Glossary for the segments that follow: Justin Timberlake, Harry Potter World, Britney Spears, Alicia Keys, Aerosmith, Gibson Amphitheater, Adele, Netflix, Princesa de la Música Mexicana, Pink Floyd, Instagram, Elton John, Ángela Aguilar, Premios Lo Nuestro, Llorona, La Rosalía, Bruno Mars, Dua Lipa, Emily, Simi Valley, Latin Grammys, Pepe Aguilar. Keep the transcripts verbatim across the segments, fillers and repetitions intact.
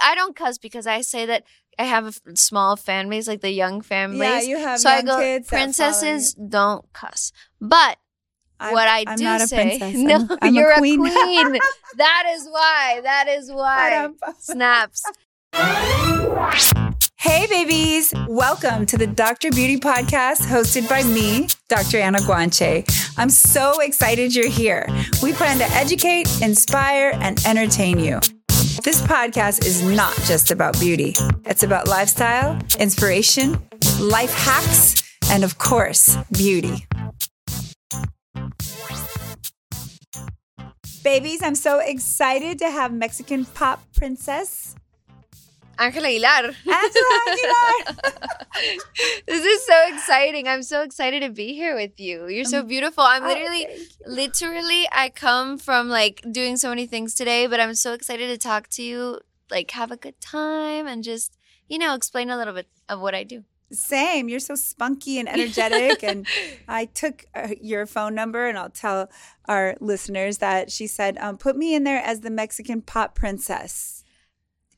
I don't cuss because I say that I have a small fan base, like the young fan base. Yeah, you have so young I go, kids. Princesses don't cuss. But I'm, what I I'm do not say, a princess. no, I'm, I'm you're a queen. A queen. That is why. That is why. Snaps. Hey, babies. Welcome to the Doctor Beauty Podcast, hosted by me, Doctor Anna Guanche. I'm so excited you're here. We plan to educate, inspire, and entertain you. This podcast is not just about beauty. It's about lifestyle, inspiration, life hacks, and of course, beauty. Babies, I'm so excited to have Mexican pop princess Ángela Aguilar. Ángela Aguilar. This is so exciting. I'm so excited to be here with you. You're so beautiful. I'm literally, oh, literally, I come from like doing so many things today, but I'm so excited to talk to you, like have a good time and just, you know, explain a little bit of what I do. Same. You're so spunky and energetic. And I took uh, your phone number, and I'll tell our listeners that she said, um, put me in there as the Mexican pop princess.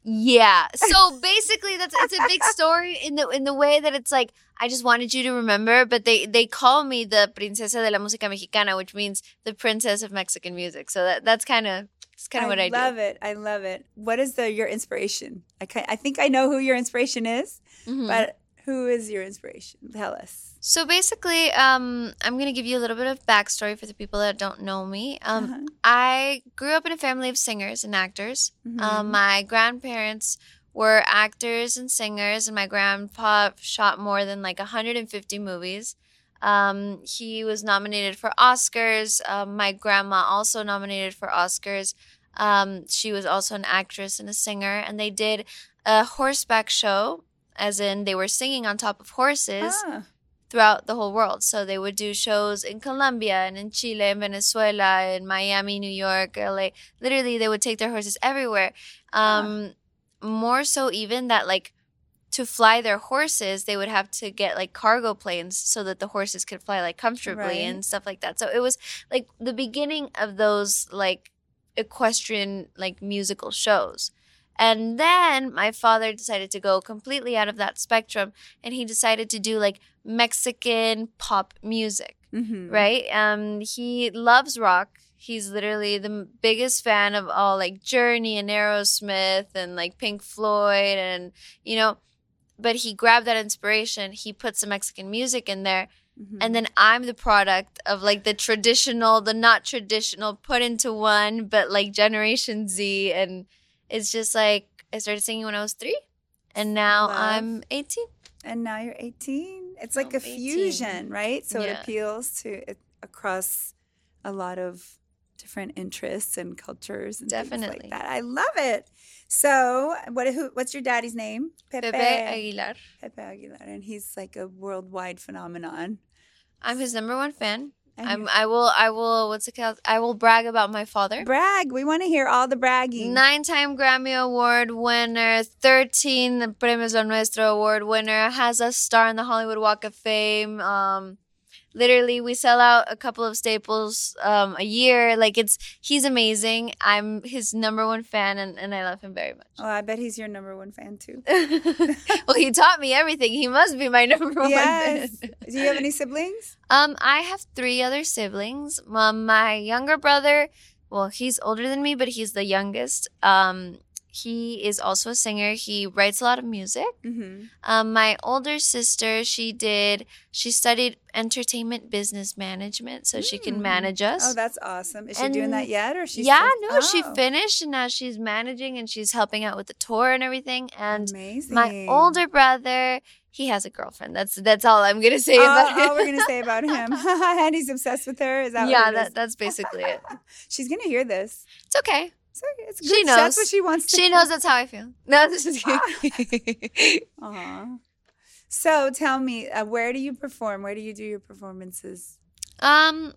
Yeah. So basically that's it's a big story in the in the way that it's like I just wanted you to remember, but they they call me the Princesa de la Música Mexicana, which means the princess of Mexican music. So that that's kind of that's kind of what I do. I love it. I love it. What is the your inspiration? I can, I think I know who your inspiration is, mm-hmm. but who is your inspiration? Tell us. So basically, um, I'm going to give you a little bit of backstory for the people that don't know me. Um, uh-huh. I grew up in a family of singers and actors. Mm-hmm. Um, my grandparents were actors and singers, and my grandpa shot more than like one hundred fifty movies. Um, he was nominated for Oscars. Uh, my grandma also nominated for Oscars. Um, she was also an actress and a singer, and they did a horseback show. As in, they were singing on top of horses ah. throughout the whole world. So they would do shows in Colombia and in Chile and Venezuela and Miami, New York, L A. Literally, they would take their horses everywhere. Um, ah. More so even that, like, to fly their horses, they would have to get, like, cargo planes so that the horses could fly, like, comfortably right. and stuff like that. So it was, like, the beginning of those, like, equestrian, like, musical shows. And then my father decided to go completely out of that spectrum, and he decided to do like Mexican pop music, mm-hmm. right? Um, he loves rock. He's literally the biggest fan of all like Journey and Aerosmith and like Pink Floyd and, you know, but he grabbed that inspiration. He put some Mexican music in there. Mm-hmm. And then I'm the product of like the traditional, the not traditional put into one, but like Generation Z and... It's just like, I started singing when I was three, and now Love. I'm eighteen. And now you're eighteen. It's like I'm a fusion, eighteen. Right? So yeah. It appeals to it, across a lot of different interests and cultures and Definitely. Things like that. I love it. So what? Who, what's your daddy's name? Pepe. Pepe Aguilar. Pepe Aguilar. And he's like a worldwide phenomenon. I'm his number one fan. I'm, I will, I will, what's it called? I will brag about my father. Brag. We want to hear all the bragging. Nine-time Grammy Award winner, thirteen Premios Lo Nuestro Award winner, has a star in the Hollywood Walk of Fame. Um, literally, we sell out a couple of staples um, a year. Like, it's, he's amazing. I'm his number one fan, and, and I love him very much. Oh, I bet he's your number one fan, too. Well, he taught me everything. He must be my number one yes. fan. Do you have any siblings? Um, I have three other siblings. Um, my younger brother, well, he's older than me, but he's the youngest. Um, he is also a singer. He writes a lot of music. Mm-hmm. Um, my older sister, she did, she studied entertainment business management, so mm. she can manage us. Oh, that's awesome. Is and she doing that yet? Or she's Yeah, still, no, oh. she finished, and now she's managing, and she's helping out with the tour and everything. And Amazing. My older brother... He has a girlfriend. That's that's all I'm going to say all, about him. All we're going to say about him. And he's obsessed with her. Is that yeah, what it that, is? Yeah, that's basically it. She's going to hear this. It's okay. It's okay. It's good. She knows. That's what she wants to She hear. Knows that's how I feel. No, this is good. Aw. So tell me, uh, where do you perform? Where do you do your performances? Um,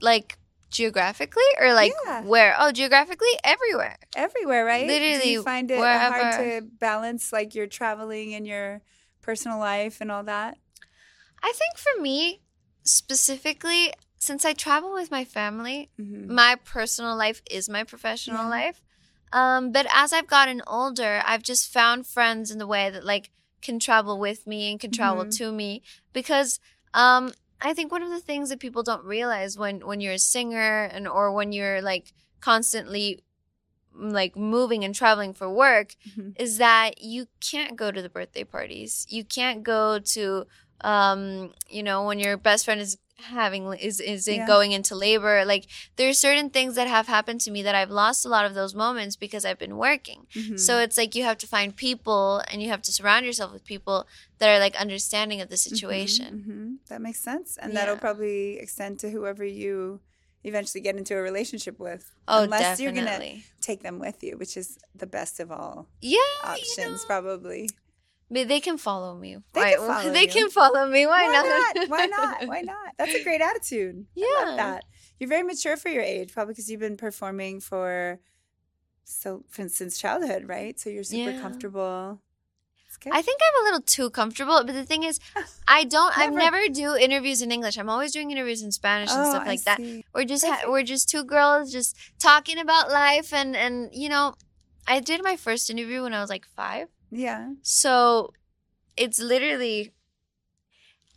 Like... Geographically or like yeah. where? Oh, geographically, everywhere. Everywhere, right? Literally, do you find it wherever. Hard to balance like your traveling and your personal life and all that? I think for me, specifically, since I travel with my family, mm-hmm. my personal life is my professional yeah. life. Um, but as I've gotten older, I've just found friends in the way that like can travel with me and can travel mm-hmm. to me, because um, I think one of the things that people don't realize when, when you're a singer and or when you're like constantly like moving and traveling for work mm-hmm. is that you can't go to the birthday parties. You can't go to, um, you know, when your best friend is having is is yeah. going into labor. Like there are certain things that have happened to me that I've lost a lot of those moments because I've been working. Mm-hmm. So it's like you have to find people and you have to surround yourself with people that are like understanding of the situation. Mm-hmm, mm-hmm. That makes sense, and yeah. that'll probably extend to whoever you eventually get into a relationship with. Oh, unless definitely. You're gonna take them with you, which is the best of all yeah, options, you know. Probably. But they can follow me. They right? can follow They you. Can follow me. Why, Why not? not? Why not? Why not? That's a great attitude. Yeah. I love that. You're very mature for your age, probably because you've been performing for so since childhood, right? So you're super yeah. comfortable. Good. I think I'm a little too comfortable. But the thing is, I don't, never. I never do interviews in English. I'm always doing interviews in Spanish and oh, stuff like that. We're just, ha- we're just two girls just talking about life. And, and, you know, I did my first interview when I was like five. Yeah. So it's literally,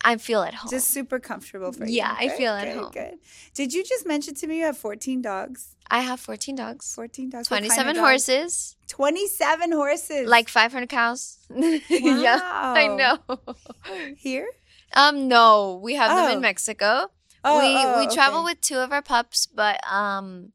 I feel at home. Just super comfortable for you. Yeah, good, I feel at good, home. Good. Did you just mention to me you have fourteen dogs? I have fourteen dogs. fourteen dogs. twenty-seven horses. Dogs? twenty-seven horses. Like five hundred cows. Wow. Yeah, I know. Here? Um, no, we have oh. them in Mexico. Oh, we oh, we travel okay. with two of our pups, but um,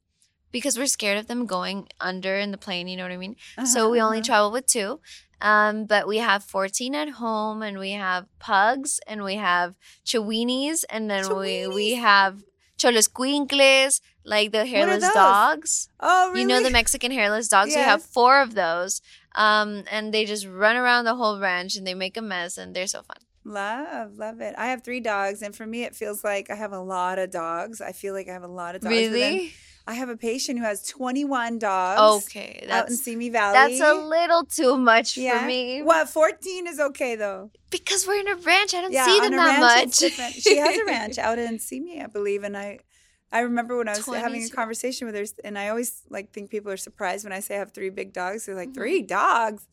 because we're scared of them going under in the plane, you know what I mean? Uh-huh, so we only uh-huh. travel with two. Um, but we have fourteen at home, and we have pugs, and we have chiweenies, and then chiweenies. we we have choles cuincles, like the hairless dogs. Oh, really? You know the Mexican hairless dogs? Yes. We have four of those, um, and they just run around the whole ranch, and they make a mess, and they're so fun. Love, love it. I have three dogs, and for me, it feels like I have a lot of dogs. I feel like I have a lot of dogs. Really? I have a patient who has twenty-one dogs okay, that's, out in Simi Valley. That's a little too much yeah. for me. Well, fourteen is okay, though. Because we're in a ranch. I don't yeah, see them that ranch, much. She has a ranch out in Simi, I believe. And I I remember when I was twenty having a conversation with her, and I always like think people are surprised when I say I have three big dogs. They're like, mm-hmm. three dogs?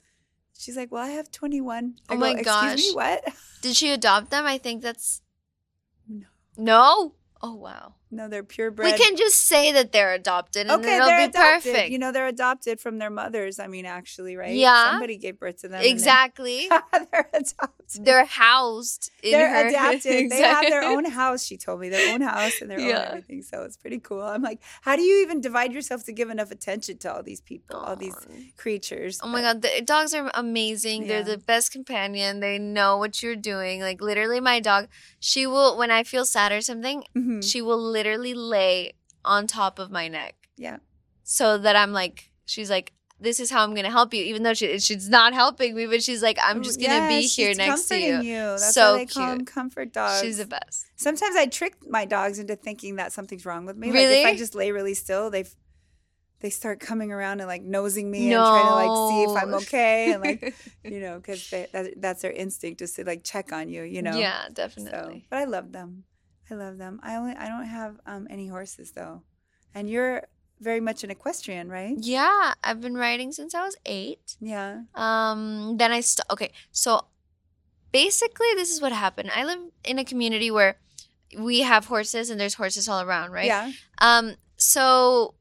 She's like, well, I have twenty-one. I oh, go, my gosh. Excuse me, what? Did she adopt them? I think that's... No. No? Oh, wow. No, they're purebred. We can just say that they're adopted, and okay, it'll be adopted. Perfect. You know, they're adopted from their mothers, I mean, actually, right? Yeah. Somebody gave birth to them. Exactly. They, they're adopted. They're housed in They're her. Adapted. Exactly. They have their own house, she told me, their own house and their yeah. own everything. So it's pretty cool. I'm like, how do you even divide yourself to give enough attention to all these people, Aww. All these creatures? Oh, but, my God. The dogs are amazing. Yeah. They're the best companion. They know what you're doing. Like, literally, my dog, she will, when I feel sad or something, mm-hmm. she will literally. Literally lay on top of my neck. Yeah. So that I'm like, she's like, this is how I'm going to help you. Even though she, she's not helping me, but she's like, I'm just going to yes, be here next to you. you. That's so why they call them comfort dogs. She's the best. Sometimes I trick my dogs into thinking that something's wrong with me. Really? Like if I just lay really still, they they start coming around and like nosing me no. and trying to like see if I'm okay. And like, you know, because that, that's their instinct is to like check on you, you know. Yeah, definitely. So, but I love them. I love them. I only I don't have um, any horses though, and you're very much an equestrian, right? Yeah, I've been riding since I was eight. Yeah. Um. Then I st- okay. So basically, this is what happened. I live in a community where we have horses, and there's horses all around, right? Yeah. Um. So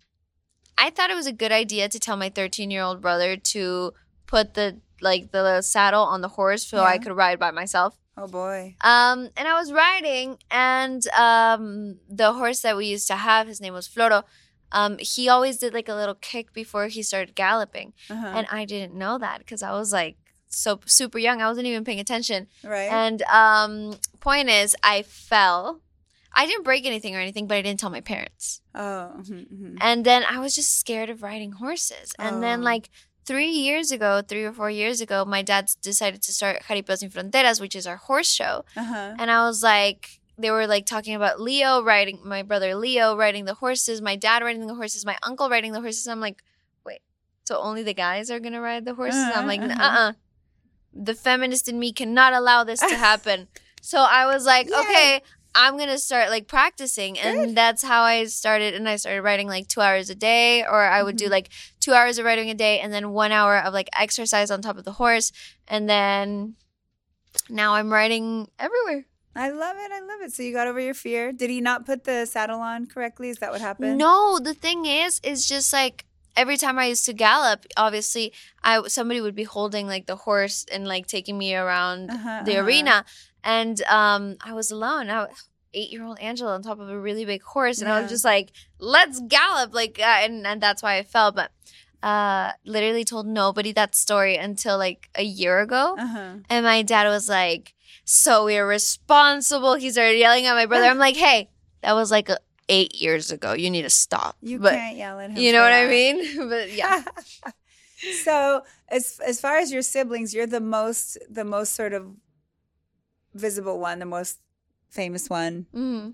I thought it was a good idea to tell my thirteen-year-old brother to put the like the saddle on the horse so yeah. I could ride by myself. Oh, boy. Um, and I was riding, and um, the horse that we used to have, his name was Floro, um, he always did, like, a little kick before he started galloping. Uh-huh. And I didn't know that because I was, like, so super young. I wasn't even paying attention. Right. And um, point is, I fell. I didn't break anything or anything, but I didn't tell my parents. Oh. Mm-hmm, mm-hmm. And then I was just scared of riding horses. And oh. then, like... Three years ago, three or four years ago, my dad decided to start Jaripeos Sin Fronteras, which is our horse show. Uh-huh. And I was like, they were like talking about Leo riding, my brother Leo riding the horses, my dad riding the horses, my uncle riding the horses. I'm like, wait, so only the guys are going to ride the horses? Uh-huh. I'm like, uh-uh. The feminist in me cannot allow this to happen. So I was like, okay, I'm going to start like practicing. And Good. That's how I started. And I started writing like two hours a day, or I would mm-hmm. do like two hours of writing a day and then one hour of like exercise on top of the horse. And then now I'm writing everywhere. I love it. I love it. So you got over your fear. Did he not put the saddle on correctly? Is that what happened? No, the thing is, it's just like every time I used to gallop, obviously, I somebody would be holding like the horse and like taking me around uh-huh, the uh-huh. arena. And um, I was alone. I was eight-year-old Angela on top of a really big horse. And yeah. I was just like, let's gallop. Like, uh, and, and that's why I fell. But uh, literally told nobody that story until like a year ago. Uh-huh. And my dad was like, so irresponsible. He started yelling at my brother. I'm like, hey, that was like a, eight years ago. You need to stop. You but can't yell at him. You know what that. I mean? But yeah. So as as far as your siblings, you're the most the most sort of visible one, the most famous one. Mm-hmm.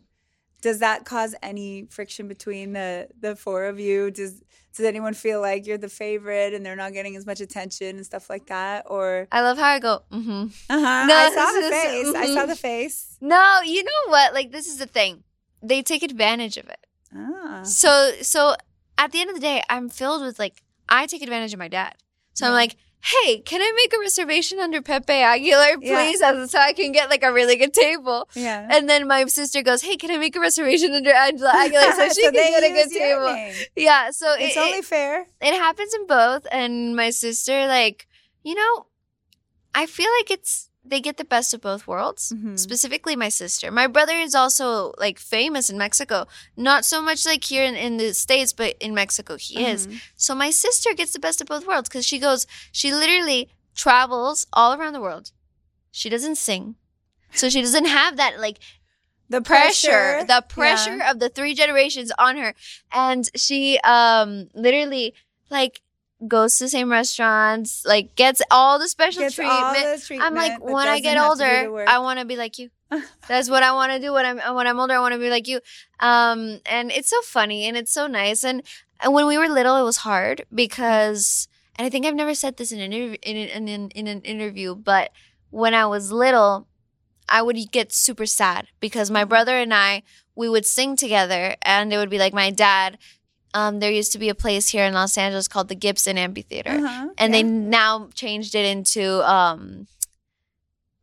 Does that cause any friction between the, the four of you? Does does anyone feel like you're the favorite and they're not getting as much attention and stuff like that? Or I love how I go, mm-hmm. Uh-huh. No, I saw the face. Mm-hmm. I saw the face. No, you know what? Like, this is the thing. They take advantage of it. Ah. So so at the end of the day, I'm filled with, like, I take advantage of my dad. So yeah. I'm like, hey, can I make a reservation under Pepe Aguilar, please? Yeah. So I can get like a really good table. Yeah. And then my sister goes, hey, can I make a reservation under Angela Aguilar so she so can get a good table? Name. Yeah. So it's it, only it, fair. It happens in both. And my sister, like, you know, I feel like it's, they get the best of both worlds, mm-hmm. specifically my sister. My brother is also, like, famous in Mexico. Not so much, like, here in, in the States, but in Mexico he mm-hmm. is. So my sister gets the best of both worlds because she goes, she literally travels all around the world. She doesn't sing. So she doesn't have that, like, the pressure, pressure the pressure yeah. of the three generations on her. And she um, literally, like, goes to the same restaurants, like gets all the special treatment. treatment. I'm like, when I get older, I want to be like you. That's what I want to do when I'm when I'm older. I want to be like you. Um, and it's so funny and it's so nice. And, and when we were little, it was hard because, and I think I've never said this in an interv- in, in, in, in an interview, but when I was little, I would get super sad because my brother and I we would sing together, and it would be like my dad. Um, there used to be a place here in Los Angeles called the Gibson Amphitheater. Uh-huh, and yeah. they now changed it into um,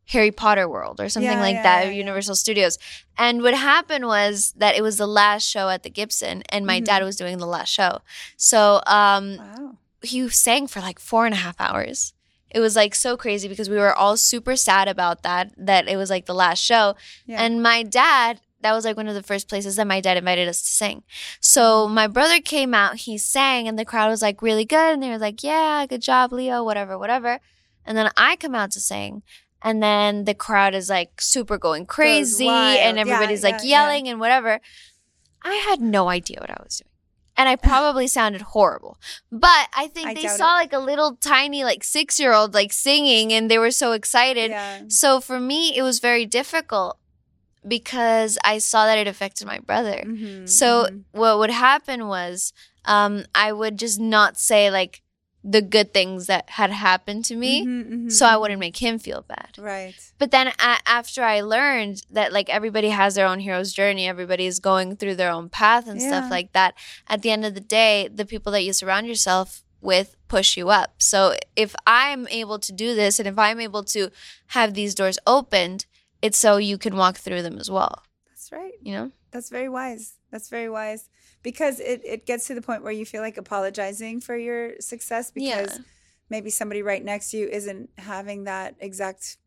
Harry Potter World or something yeah, like yeah, that, yeah, Universal yeah. Studios. And what happened was that it was the last show at the Gibson, and my mm-hmm. dad was doing the last show. So um, wow. he sang for like four and a half hours. It was like so crazy because we were all super sad about that, that it was like the last show. Yeah. And my dad... That was like one of the first places that my dad invited us to sing. So my brother came out, he sang, and the crowd was like really good. And they were like, yeah, good job, Leo, whatever, whatever. And then I come out to sing. And then the crowd is like super going crazy. And everybody's yeah, yeah, like yelling yeah. and whatever. I had no idea what I was doing. And I probably sounded horrible. But I think I they saw it. like a little tiny like six-year-old like singing, and they were so excited. Yeah. So for me, it was very difficult. Because I saw that it affected my brother. Mm-hmm, so mm-hmm. what would happen was um, I would just not say, like, the good things that had happened to me. Mm-hmm, mm-hmm. So I wouldn't make him feel bad. Right. But then a- after I learned that, like, everybody has their own hero's journey. Everybody is going through their own path and yeah. stuff like that. At the end of the day, the people that you surround yourself with push you up. So if I'm able to do this and if I'm able to have these doors opened, it's so you can walk through them as well. That's right. You know? That's very wise. That's very wise. Because it, it gets to the point where you feel like apologizing for your success because yeah. maybe somebody right next to you isn't having that exact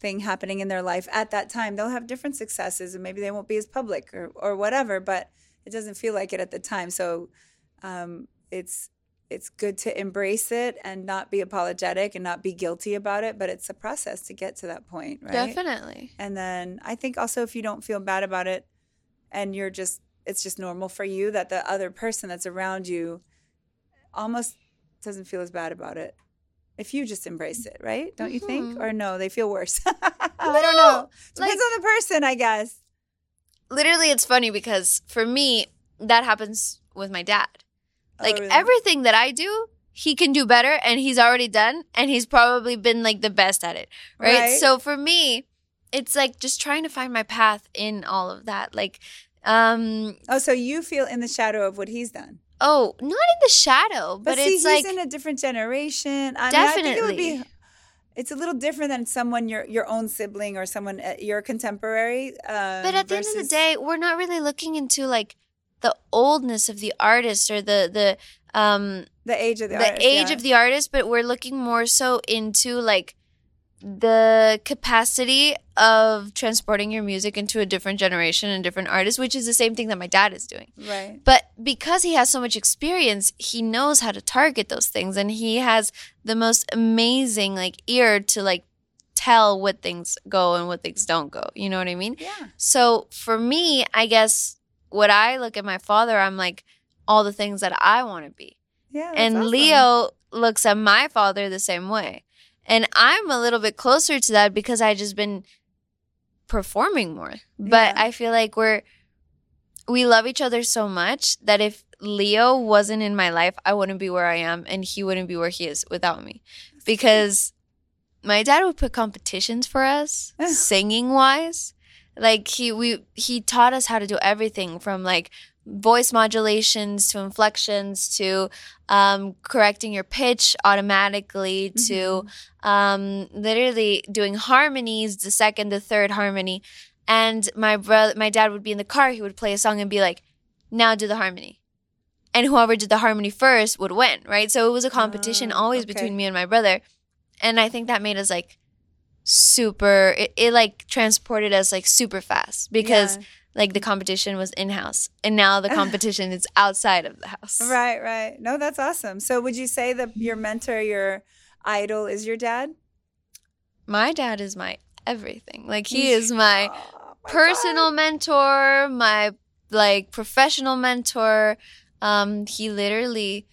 thing happening in their life at that time. They'll have different successes and maybe they won't be as public or, or whatever, but it doesn't feel like it at the time. So um, it's it's good to embrace it and not be apologetic and not be guilty about it, but it's a process to get to that point, right? Definitely. And then I think also if you don't feel bad about it and you're just, it's just normal for you that the other person that's around you almost doesn't feel as bad about it. If you just embrace it, right? Don't mm-hmm. you think? Or no, they feel worse. No, I don't know. Depends like, on the person, I guess. Literally, it's funny because for me, that happens with my dad. Like, oh, really? Everything that I do, he can do better, and he's already done, and he's probably been, like, the best at it, right? right? So for me, it's like just trying to find my path in all of that. Like, um, oh, so you feel in the shadow of what he's done. Oh, not in the shadow, but, but see, it's he's like in a different generation. I definitely, mean, I think it would be. It's a little different than someone your your own sibling or someone uh, your contemporary. Um, but at the versus... end of the day, we're not really looking into like the oldness of the artist or the the um the age of the, the artist, age yeah. of the artist. But we're looking more so into like the capacity of transporting your music into a different generation and different artists, which is the same thing that my dad is doing. Right. But because he has so much experience, he knows how to target those things, and he has the most amazing like ear to like tell what things go and what things don't go. You know what I mean? Yeah. So for me, I guess when I look at my father, I'm like all the things that I want to be. Yeah. And awesome. Leo looks at my father the same way. And I'm a little bit closer to that because I've just been performing more. But yeah. I feel like we're, we love each other so much that if Leo wasn't in my life, I wouldn't be where I am and he wouldn't be where he is without me. Because my dad would put competitions for us, singing-wise. Like, he we he taught us how to do everything from, like, voice modulations to inflections to um, correcting your pitch automatically mm-hmm. to um, literally doing harmonies, the second, the third harmony. And my brother, my dad would be in the car. He would play a song and be like, now do the harmony. And whoever did the harmony first would win, right? So it was a competition uh, always okay. between me and my brother. And I think that made us like super, it, it like transported us like super fast because yeah. like the competition was in-house and now the competition is outside of the house. Right, right. No, that's awesome. So would you say that your mentor, your idol is your dad? My dad is my everything. Like he is my, oh, my personal God. mentor, my like professional mentor. Um, he literally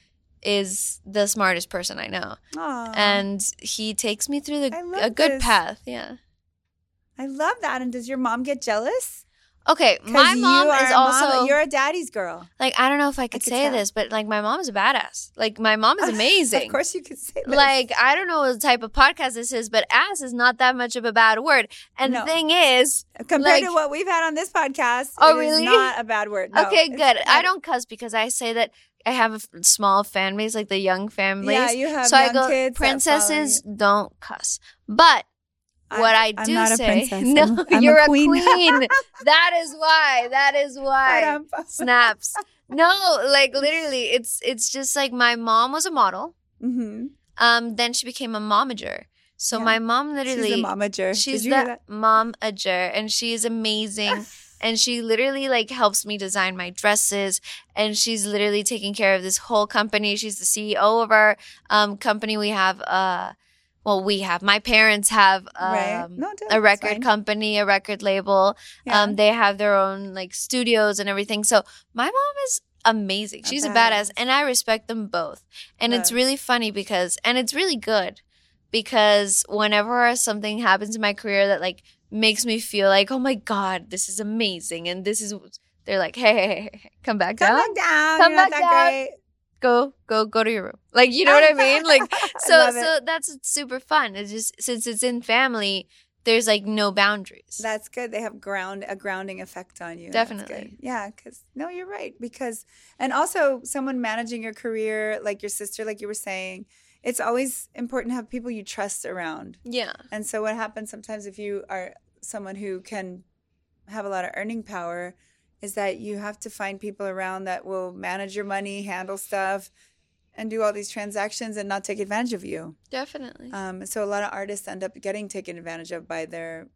is the smartest person I know. Aww. And he takes me through the, a good this. path. Yeah. I love that. And does your mom get jealous? Okay, my mom is also... Mama. You're a daddy's girl. Like, I don't know if I could, I could say tell. this, but, like, my mom is a badass. Like, my mom is amazing. Of course you could say that. Like, I don't know what type of podcast this is, but ass is not that much of a bad word. And no. the thing is... Compared like, to what we've had on this podcast, oh, it really? is not a bad word. No, okay, good. Bad. I don't cuss because I say that I have a small fan base, like the young fan base. Yeah, you have so young I go, kids. Princesses don't cuss. But... What I, I do I'm not say, a princess. no, I'm you're a queen. A queen. That is why. That is why. Snaps. No, like literally, it's it's just like my mom was a model. Mm-hmm. Um, then she became a momager. So yeah. my mom literally, she's a momager. She's the momager, and she is amazing. And she literally like helps me design my dresses. And she's literally taking care of this whole company. She's the C E O of our um company. We have uh. Well, we have. My parents have um, right. no, dude, a record company, a record label. Yeah. Um, they have their own like studios and everything. So my mom is amazing. Not She's bad. a badass, and I respect them both. And yes. it's really funny because, and it's really good because whenever something happens in my career that like makes me feel like, oh my God, this is amazing, and this is, they're like, hey, hey, hey, hey come back come down, back down, come You're back not that down. Great. Go, go, go to your room. Like, you know what I mean? Like, so, so that's super fun. It's just, since it's in family, there's like no boundaries. That's good. They have ground, a grounding effect on you. Definitely. Yeah. Cause no, you're right. Because, and also someone managing your career, like your sister, like you were saying, it's always important to have people you trust around. Yeah. And so what happens sometimes if you are someone who can have a lot of earning power is that you have to find people around that will manage your money, handle stuff, and do all these transactions and not take advantage of you. Definitely. Um, so a lot of artists end up getting taken advantage of by their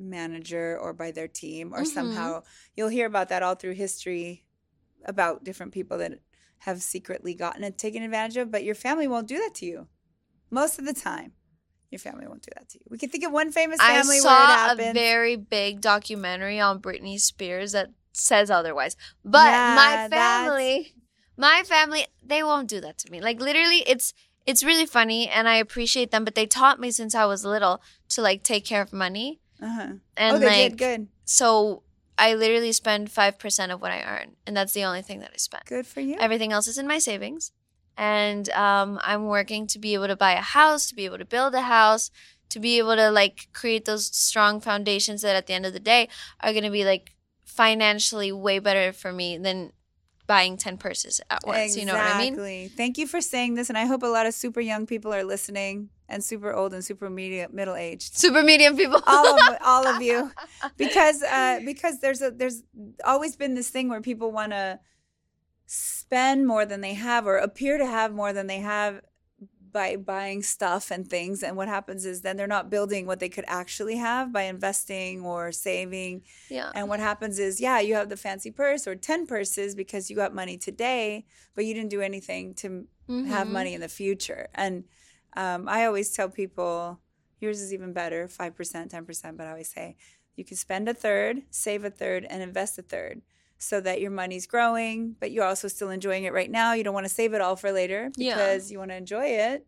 manager or by their team or mm-hmm. somehow. You'll hear about that all through history about different people that have secretly gotten it taken advantage of, but your family won't do that to you most of the time. Your family won't do that to you. We can think of one famous family where it happened. I saw a very big documentary on Britney Spears that says otherwise. But yeah, my family, that's... my family, they won't do that to me. Like literally, it's it's really funny, and I appreciate them. But they taught me since I was little to like take care of money. Uh huh. And oh, they like, did good. So I literally spend five percent of what I earn, and that's the only thing that I spend. Good for you. Everything else is in my savings. And um, I'm working to be able to buy a house, to be able to build a house, to be able to like create those strong foundations that at the end of the day are going to be like financially way better for me than buying ten purses at once. Exactly. You know what I mean? Exactly. Thank you for saying this, and I hope a lot of super young people are listening, and super old and super medium, middle-aged. Super medium people. all, of, all of you. Because uh, because there's a there's always been this thing where people want to spend more than they have or appear to have more than they have by buying stuff and things. And what happens is then they're not building what they could actually have by investing or saving. Yeah. And what happens is, yeah, you have the fancy purse or ten purses because you got money today, but you didn't do anything to mm-hmm. have money in the future. And Um, I always tell people, yours is even better, five percent, ten percent, but I always say you can spend a third, save a third, and invest a third so that your money's growing, but you're also still enjoying it right now. You don't want to save it all for later because yeah. you want to enjoy it.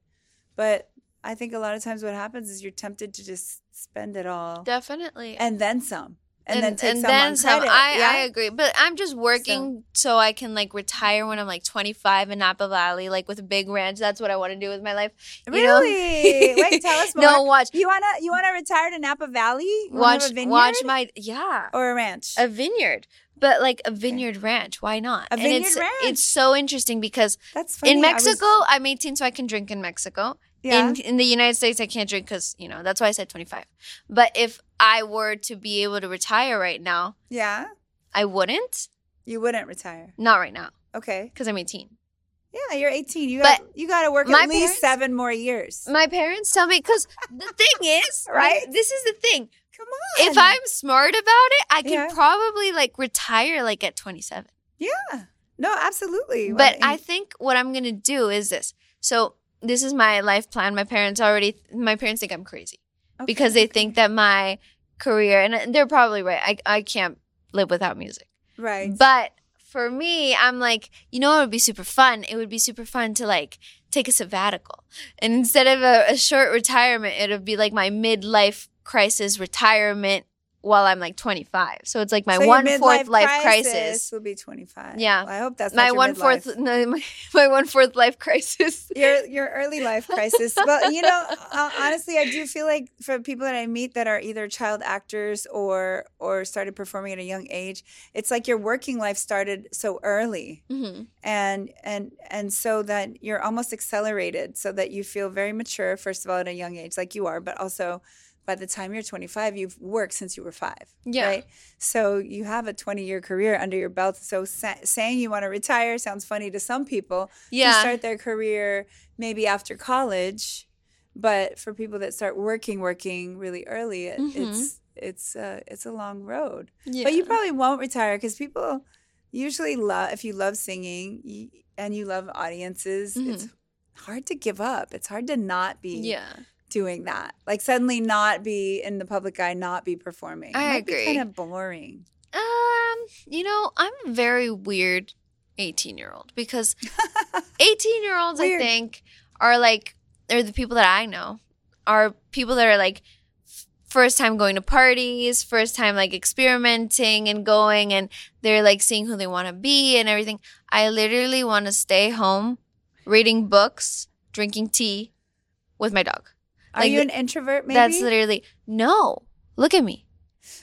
But I think a lot of times what happens is you're tempted to just spend it all. Definitely. And then some. And, and then take and some then on some. Credit. I, yeah? I agree. But I'm just working so. so I can, like, retire when I'm, like, twenty-five in Napa Valley, like, with a big ranch. That's what I want to do with my life. You really? Know? Wait, tell us more. No, watch. You want to you wanna retire to Napa Valley? You watch, a watch my – yeah. Or a ranch. A vineyard. But, like, a vineyard okay. ranch. Why not? A vineyard and it's, ranch. It's so interesting because That's funny. in Mexico, I was... I'm eighteen, so I can drink in Mexico. Yeah. In, in the United States, I can't drink because, you know, that's why I said twenty-five. But if I were to be able to retire right now, yeah, I wouldn't. You wouldn't retire? Not right now. Okay. Because I'm eighteen. Yeah, you're eighteen. You got, you got to work at least parents, seven more years. My parents tell me because the thing is, right? This is the thing. Come on. If I'm smart about it, I can yeah. probably like retire like at twenty-seven. Yeah. No, absolutely. But well, I think what I'm going to do is this. So this is my life plan. My parents already, my parents think I'm crazy okay, because they okay. think that my career, and they're probably right. I, I can't live without music. Right. But for me, I'm like, you know, it would be super fun. It would be super fun to like take a sabbatical. And instead of a, a short retirement, it would be like my midlife crisis retirement while I'm like twenty-five. So it's like my so one-fourth life crisis. crisis will be twenty-five. Yeah. Well, I hope that's my not your midlife. Fourth, no, my, my one-fourth life crisis. Your your early life crisis. Well, you know, honestly, I do feel like for people that I meet that are either child actors or or started performing at a young age, it's like your working life started so early. Mm-hmm. And, and, and so that you're almost accelerated so that you feel very mature, first of all, at a young age, like you are, but also by the time you're twenty-five, you've worked since you were five, yeah. right? So you have a twenty-year career under your belt. So sa- saying you want to retire sounds funny to some people. Yeah. Who start their career maybe after college. But for people that start working, working really early, it, mm-hmm. it's it's uh, it's a long road. Yeah. But you probably won't retire because people usually love, if you love singing and you love audiences, mm-hmm. it's hard to give up. It's hard to not be. Yeah. Doing that, like suddenly not be in the public eye, not be performing. I Might agree. Be kind of boring. Um, you know, I'm a very weird eighteen-year-old because eighteen-year-olds, I think, are like they're the people that I know are people that are like first time going to parties, first time like experimenting and going, and they're like seeing who they want to be and everything. I literally want to stay home, reading books, drinking tea, with my dog. Like, are you an introvert, maybe? That's literally, no, look at me.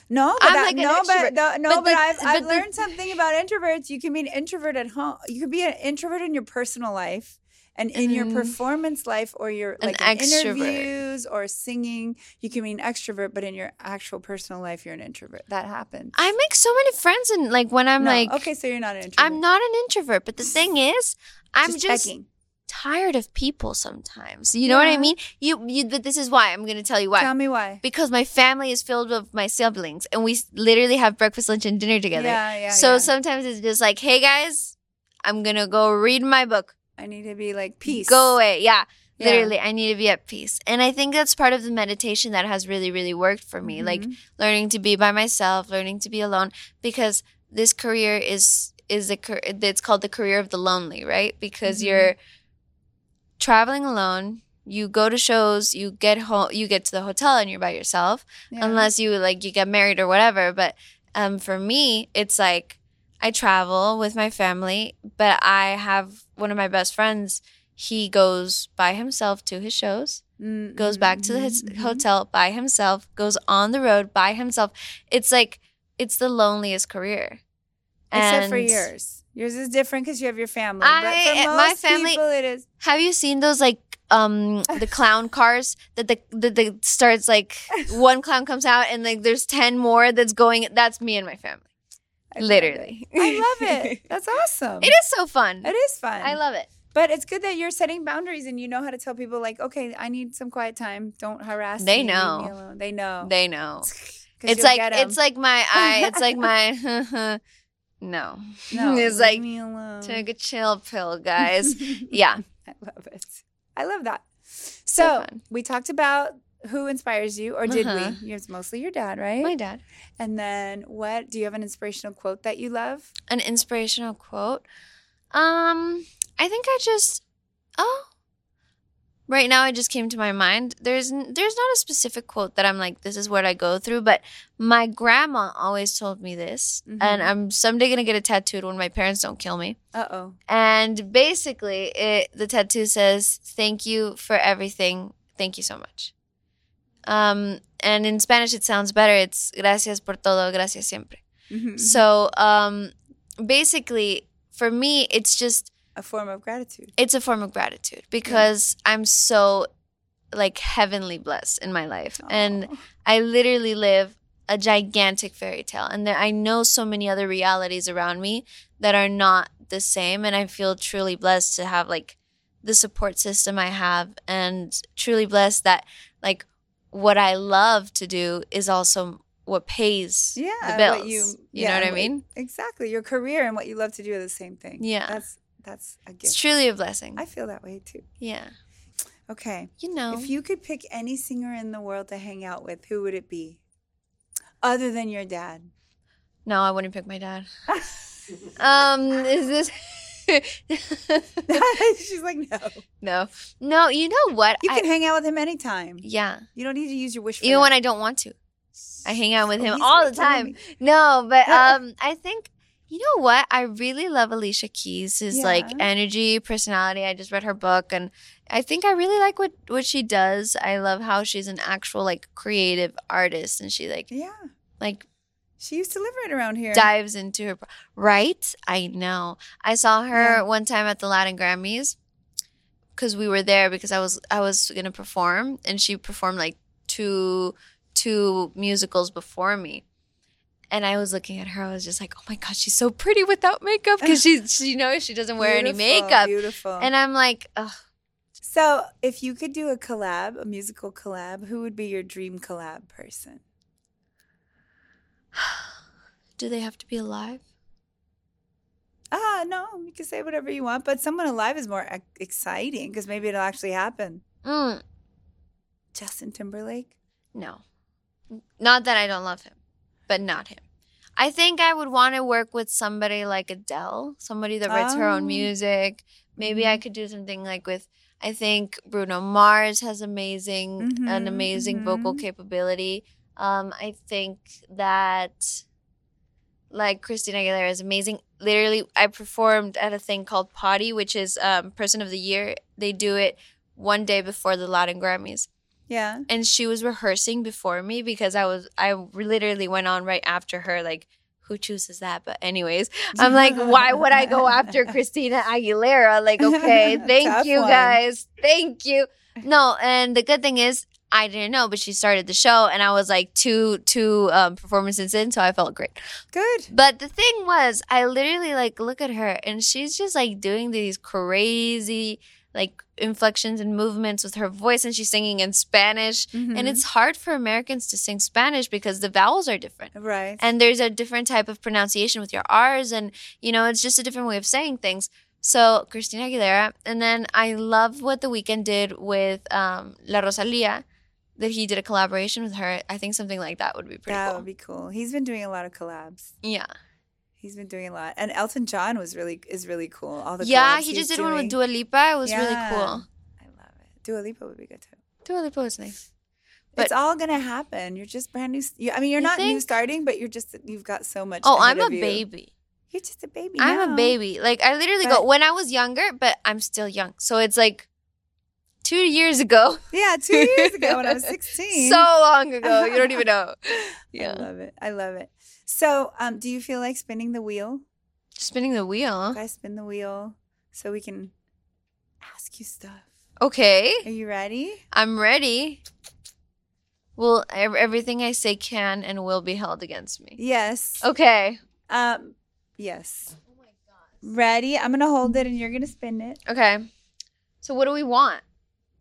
No, but, I'm like that, no, but, no, no, but, but the, I've, but I've the, learned something about introverts. You can be an introvert at home. You can be an introvert in your personal life and in mm, your performance life or your like an in interviews or singing. You can be an extrovert, but in your actual personal life, you're an introvert. That happens. I make so many friends and like when I'm no, like. Okay, so you're not an introvert. I'm not an introvert, but the thing is, I'm just. just checking. Tired of people sometimes, you know yeah. what I mean? You, you, but this is why I'm gonna tell you why. Tell me why. Because my family is filled with my siblings, and we literally have breakfast, lunch, and dinner together. Yeah, yeah. So yeah. sometimes it's just like, hey guys, I'm gonna go read my book. I need to be like peace. Go away, yeah. yeah. Literally, I need to be at peace, and I think that's part of the meditation that has really, really worked for me. Mm-hmm. Like learning to be by myself, learning to be alone, because this career is is a it's called the career of the lonely, right? Because mm-hmm. you're traveling alone, you go to shows, you get home, you get to the hotel, and you're by yourself, yeah. unless you like you get married or whatever. But um, for me, it's like I travel with my family, but I have one of my best friends. he goes by himself to his shows, mm-hmm. goes back to his hotel by himself, goes on the road by himself. It's like, it's the loneliest career. Except and for yours. Yours is different because you have your family. I, but for most my family, people, it is. Have you seen those like, Um, the clown cars that the that the starts like one clown comes out and like there's ten more that's going. That's me and my family, I literally. Love I love it. That's awesome. It is so fun. It is fun. I love it. But it's good that you're setting boundaries and you know how to tell people like, okay, I need some quiet time. Don't harass they me. They know. Leave me alone. They know. They know. It's like it's like my eye. It's like my. No. No. It's like me alone. Take a chill pill, guys. Yeah. I love it. I love that. So, so we talked about who inspires you, or did uh-huh. we? It's mostly your dad, right? My dad. And then what? Do you have an inspirational quote that you love? An inspirational quote? Um, I think I just, oh, right now it just came to my mind. There's there's not a specific quote that I'm like, this is what I go through, but my grandma always told me this, mm-hmm. and I'm someday going to get it tattooed when my parents don't kill me. Uh-oh. And basically, it, the tattoo says, thank you for everything. Thank you so much. Um, and in Spanish, it sounds better. It's gracias por todo, gracias siempre. Mm-hmm. So um, basically, for me, it's just a form of gratitude. It's a form of gratitude because yeah. I'm so like heavenly blessed in my life. Aww. And I literally live a gigantic fairy tale, and there, I know so many other realities around me that are not the same, and I feel truly blessed to have like the support system I have, and truly blessed that like what I love to do is also what pays yeah, the bills. What you you yeah, know what I mean? Exactly. Your career and what you love to do are the same thing. Yeah. That's that's a gift. It's truly a blessing. I feel that way too. Yeah. Okay. You know. If you could pick any singer in the world to hang out with, who would it be? Other than your dad. No, I wouldn't pick my dad. um, is this... She's like, no. No. No, you know what? You I... can hang out with him anytime. Yeah. You don't need to use your wish for Even that. When I don't want to. I hang out with oh, him all the time. Me. No, but um, I think, you know what? I really love Alicia Keys' yeah. like energy, personality. I just read her book, and I think I really like what, what she does. I love how she's an actual like creative artist, and she like yeah like she used to live right around here. Dives into her right. I know. I saw her yeah. one time at the Latin Grammys because we were there because I was I was gonna perform, and she performed like two two musicals before me. And I was looking at her. I was just like, oh, my God, she's so pretty without makeup. Because she, she, you know, she doesn't wear beautiful, any makeup. Beautiful. And I'm like, ugh. So if you could do a collab, a musical collab, who would be your dream collab person? Do they have to be alive? Ah, uh, no. You can say whatever you want. But someone alive is more exciting because maybe it'll actually happen. Mm. Justin Timberlake? No. Not that I don't love him. But not him. I think I would want to work with somebody like Adele, somebody that writes um, her own music. Maybe mm-hmm. I could do something like with, I think Bruno Mars has amazing, mm-hmm, an amazing mm-hmm. vocal capability. Um, I think that like Christina Aguilera is amazing. Literally, I performed at a thing called Potty, which is um, Person of the Year. They do it one day before the Latin Grammys. Yeah. And she was rehearsing before me because I was, I literally went on right after her, like, who chooses that? But anyways, I'm like, why would I go after Christina Aguilera? Like, okay, thank you guys. Thank you. No, and the good thing is I didn't know, but she started the show and I was like two, two um, performances in, so I felt great. Good. But the thing was, I literally like look at her and she's just like doing these crazy like inflections and movements with her voice, and she's singing in Spanish. Mm-hmm. And it's hard for Americans to sing Spanish because the vowels are different. Right. And there's a different type of pronunciation with your R's, and, you know, it's just a different way of saying things. So, Christina Aguilera. And then I love what The Weeknd did with um, La Rosalía, that he did a collaboration with her. I think something like that would be pretty that cool. That would be cool. He's been doing a lot of collabs. Yeah. He's been doing a lot. And Elton John was really is really cool. All the Yeah, he just did doing. one with Dua Lipa. It was yeah. really cool. I love it. Dua Lipa would be good too. Dua Lipa was nice. But it's all going to happen. You're just brand new. I mean, you're you not think? new starting, but you're just, you've got so much. Oh, I'm a baby. You're just a baby now. I'm a baby. Like, I literally but, go, when I was younger, but I'm still young. So it's like two years ago. Yeah, two years ago when I was sixteen. So long ago. You don't even know. Yeah. I love it. I love it. So um, do you feel like spinning the wheel? Spinning the wheel? I spin the wheel so we can ask you stuff. Okay. Are you ready? I'm ready. Well, everything I say can and will be held against me. Yes. Okay. Um. Yes. Oh my God. Ready? I'm gonna hold it and you're gonna spin it. Okay. So what do we want?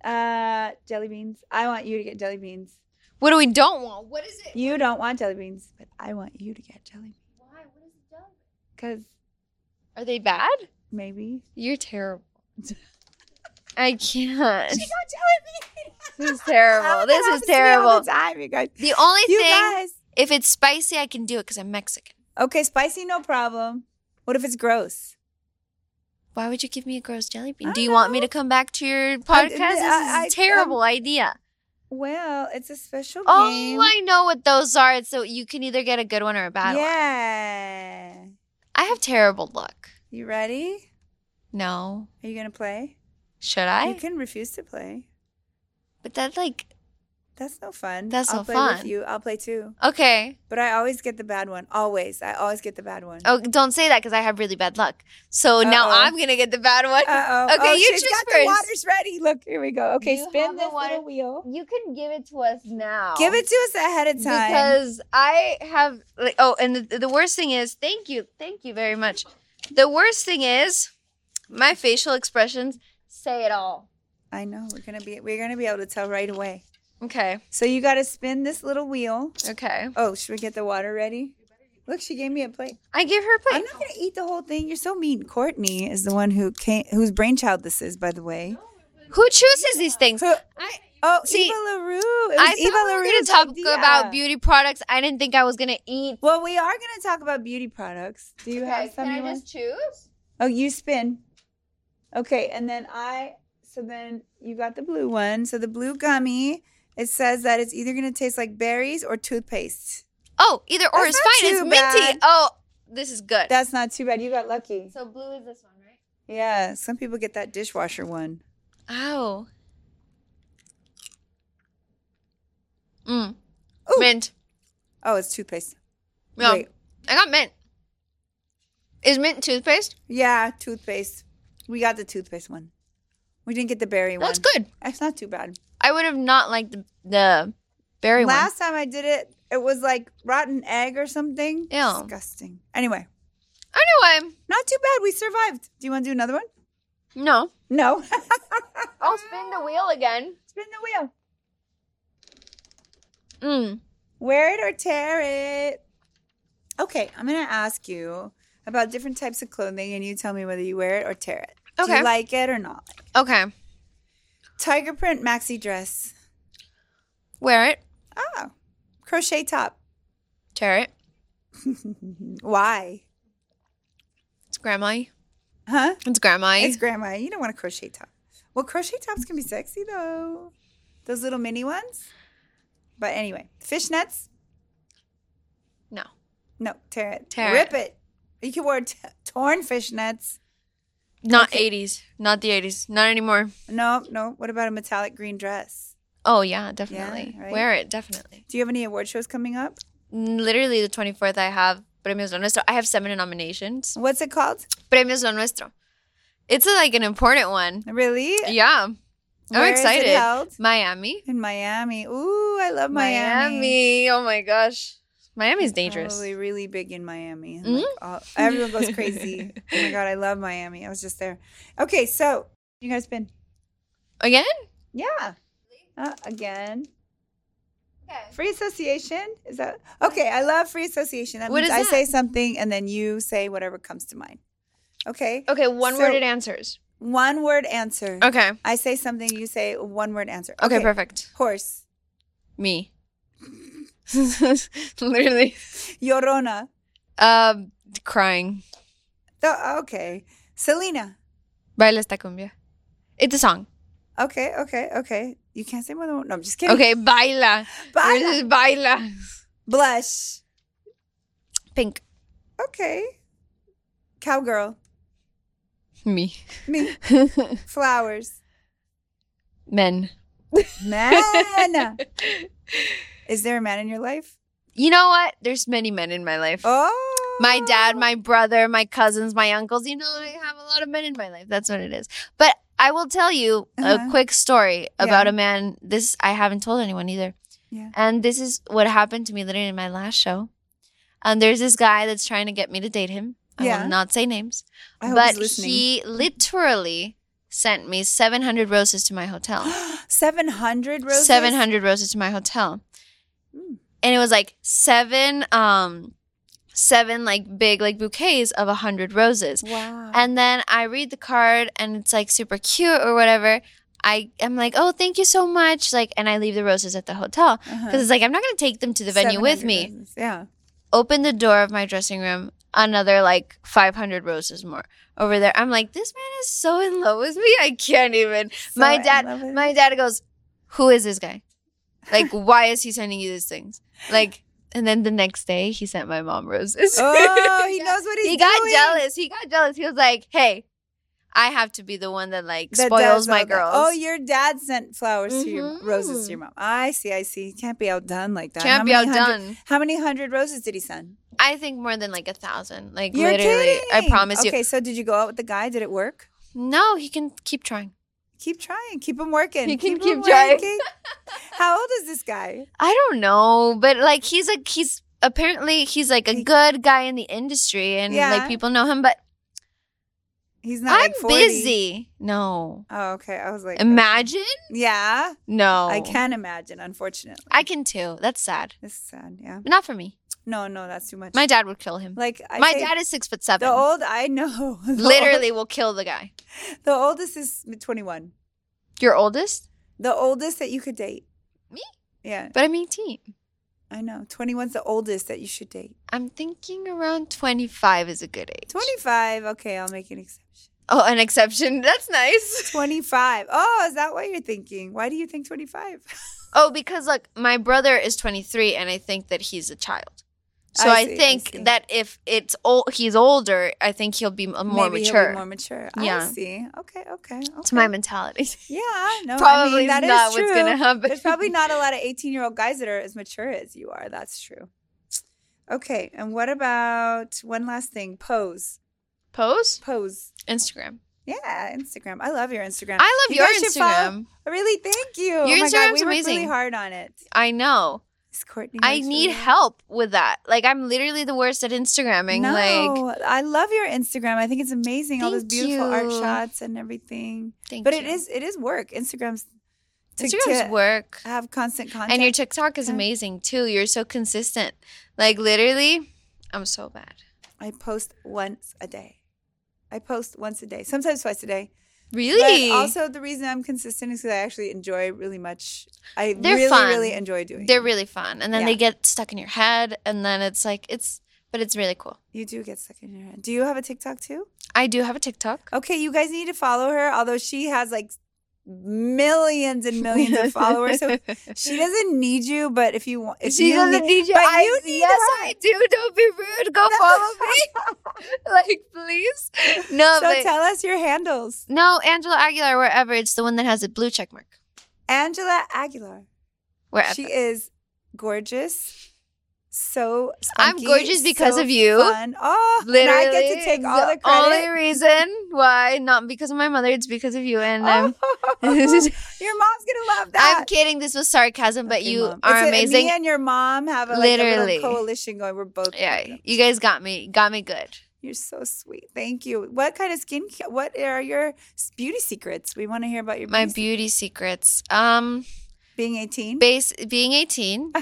Uh, jelly beans. I want you to get jelly beans. What do we don't want? What is it? You don't want jelly beans, but I want you to get jelly beans. Why? What is it done? Because. Are they bad? Maybe. You're terrible. I can't. She got jelly beans. This is terrible. This is terrible. All the time, you guys. The only you thing, guys. If it's spicy, I can do it because I'm Mexican. Okay, spicy, no problem. What if it's gross? Why would you give me a gross jelly bean? Do you know. want me to come back to your podcast? I, I, this is I, a terrible I, um, idea. Well, it's a special oh, game. Oh, I know what those are. So you can either get a good one or a bad yeah. one. Yeah. I have terrible luck. You ready? No. Are you going to play? Should I? You can refuse to play. But that's like... That's no fun. That's no fun. I'll play with you. I'll play too. Okay. But I always get the bad one. Always. I always get the bad one. Oh, don't say that because I have really bad luck. So Uh-oh. now I'm going to get the bad one. Uh-oh. Okay, oh, you choose first. She's got the waters ready. Look, here we go. Okay, you spin this water- little wheel. You can give it to us now. Give it to us ahead of time. Because I have... like Oh, and the, the worst thing is... Thank you. Thank you very much. The worst thing is my facial expressions say it all. I know. We're gonna be we're gonna be able to tell right away. Okay. So you gotta spin this little wheel. Okay. Oh, should we get the water ready? Look, she gave me a plate. I gave her a plate. I'm not gonna eat the whole thing. You're so mean. Courtney is the one who came, whose brainchild this is, by the way. Who chooses these things? Who, oh, see, Eva LaRue. It was I thought Eva we were gonna talk idea. about beauty products. I didn't think I was gonna eat. Well, we are gonna talk about beauty products. Do you okay, have something? Can I just choose? Oh, you spin. Okay, and then I. So then you got the blue one. So the blue gummy, it says that it's either going to taste like berries or toothpaste. Oh, either or is fine. It's minty. Oh, this is good. That's not too bad. You got lucky. So blue is this one, right? Yeah. Some people get that dishwasher one. Oh. Mm. Ooh. Mint. Oh, it's toothpaste. No. Wait. I got mint. Is mint toothpaste? Yeah, toothpaste. We got the toothpaste one. We didn't get the berry one. That's good. That's not too bad. I would have not liked the, the berry Last one. Last time I did it, it was like rotten egg or something. Ew. Disgusting. Anyway. Anyway. Not too bad. We survived. Do you want to do another one? No. No. I'll spin the wheel again. Spin the wheel. Mm. Wear it or tear it. Okay. I'm going to ask you about different types of clothing, and you tell me whether you wear it or tear it. Okay. Do you like it or not? Okay. Tiger print maxi dress. Wear it. Oh. Crochet top. Tear it. Why? It's grandma-y. Huh? It's grandma-y. It's grandma-y. You don't want a crochet top. Well, crochet tops can be sexy, though. Those little mini ones. But anyway. Fishnets? No. No. Tear it. Tear Rip it. Rip it. You can wear t- torn fishnets. Not okay. eighties. Not the eighties. Not anymore. No, no. What about a metallic green dress? Oh, yeah, definitely. Yeah, right? Wear it, definitely. Do you have any award shows coming up? Literally the twenty-fourth I have Premios Lo Nuestro. I have seven nominations. What's it called? Premios Lo Nuestro. It's a, like an important one. Really? Yeah. Where I'm excited. Is it held? Miami. In Miami. Ooh, I love Miami. Miami. Oh, my gosh. Miami's dangerous. Probably really big in Miami. Mm-hmm. Like, oh, everyone goes crazy. Oh my God, I love Miami. I was just there. Okay, so you gotta spin again. Yeah, uh, again. Okay. Free association is that okay? I love free association. That what means is I that? say something and then you say whatever comes to mind. Okay. Okay. One-worded so, answers. One-word answer. Okay. I say something. You say one-word answer. Okay. Okay, perfect. Horse. Me. Literally. Llorona. Uh, crying. Oh, okay. Selena. Baila esta cumbia. It's a song. Okay, okay, okay. You can't say more than one. No, I'm just kidding. Okay, baila. Baila. Baila. Blush. Pink. Okay. Cowgirl. Me. Me. Flowers. Men. Men. Is there a man in your life? You know what? There's many men in my life. Oh. My dad, my brother, my cousins, my uncles. You know, I have a lot of men in my life. That's what it is. But I will tell you uh-huh. a quick story about yeah. a man. This, I haven't told anyone either. Yeah. And this is what happened to me literally in my last show. And there's this guy that's trying to get me to date him. I yeah. will not say names. I hope but he's listening. He literally sent me seven hundred roses to my hotel. seven hundred roses? seven hundred roses to my hotel. Mm. And it was like seven, um, seven like big like bouquets of one hundred roses. Wow. And then I read the card and it's like super cute or whatever. I am like, oh, thank you so much. Like, and I leave the roses at the hotel because uh-huh. it's like, I'm not going to take them to the venue with me. Roses. Yeah. Open the door of my dressing room. Another like five hundred roses more over there. I'm like, this man is so in love with me. I can't even. So my dad, my dad goes, who is this guy? Like, why is he sending you these things? Like, and then the next day he sent my mom roses. Oh, he knows what he's doing. He got doing. jealous. He got jealous. He was like, hey, I have to be the one that like that spoils my girls. That. Oh, your dad sent flowers mm-hmm. to your roses to your mom. I see, I see. Can't be outdone like that. Can't how be outdone. Hundred, how many hundred roses did he send? I think more than like a thousand. Like You're literally, kidding. I promise you. Okay, so did you go out with the guy? Did it work? No, he can keep trying. Keep trying. Keep him working. He can keep, keep trying. How old is this guy? I don't know, but like he's a he's apparently he's like a good guy in the industry, and yeah. like people know him, but. He's not I'm like forty. I'm busy. No. Oh, okay. I was like. Imagine? Oh. Yeah. No. I can imagine, unfortunately. I can too. That's sad. It's sad, yeah. But not for me. No, no, that's too much. My dad would kill him. Like I My dad is six foot seven. The old, I know. The Literally old, will kill the guy. The oldest is twenty-one. Your oldest? The oldest that you could date. Me? Yeah. But I'm eighteen. I know. twenty-one's the oldest that you should date. I'm thinking around twenty-five is a good age. twenty-five. Okay, I'll make an exception. Oh, an exception. That's nice. twenty-five. Oh, is that what you're thinking? Why do you think twenty-five? Oh, because look, my brother is twenty-three and I think that he's a child. So I, see, I think I that if it's old, he's older, I think he'll be more Maybe mature. He'll be more mature. Yeah. I see. Okay, okay, okay. It's my mentality. Yeah, no, probably I mean, that not is true. What's going to happen. There's probably not a lot of eighteen-year-old guys that are as mature as you are. That's true. Okay, and what about one last thing? Pose. Pose? Pose. Instagram. Yeah, Instagram. I love your Instagram. I love you your Instagram. Follow. Really, thank you. Your oh my Instagram's God, we amazing. We worked really hard on it. I know. Courtney I need really help with that. Like, I'm literally the worst at Instagramming. No, like, I love your Instagram. I think it's amazing. All those beautiful you. art shots and everything. Thank but you. But it is it is work. Instagram's to, Instagram's to work. Have constant content. And your TikTok is amazing too. You're so consistent. Like, literally, I'm so bad. I post once a day. I post once a day. Sometimes twice a day. Really? But also, the reason I'm consistent is because I actually enjoy really much. I They're really, fun. really enjoy doing. They're it. really fun, and then yeah. they get stuck in your head, and then it's like it's, but it's really cool. You do get stuck in your head. Do you have a TikTok too? I do have a TikTok. Okay, you guys need to follow her. Although she has like millions and millions of followers, so she doesn't need you. But if you want, if she you doesn't need, need you. But I, you need yes, her. I do. Don't be rude. Go no. follow me. Like, please. No, so but tell us your handles. No, Angela Aguilar, wherever. It's the one that has a blue check mark. Angela Aguilar. Wherever. She is gorgeous. So spunky, I'm gorgeous because so of you. Fun. Oh, literally. And I get to take all the credit. The only reason why, not because of my mother, it's because of you. And um, oh, your mom's gonna love that. I'm kidding. This was sarcasm, but okay, you mom. are it's amazing. Me and your mom have a, like, a little coalition going. We're both. Yeah, you guys got me. Got me good. You're so sweet. Thank you. What kind of skincare? What are your beauty secrets? We want to hear about your beauty my beauty secrets. secrets. Um, being eighteen. Base being eighteen.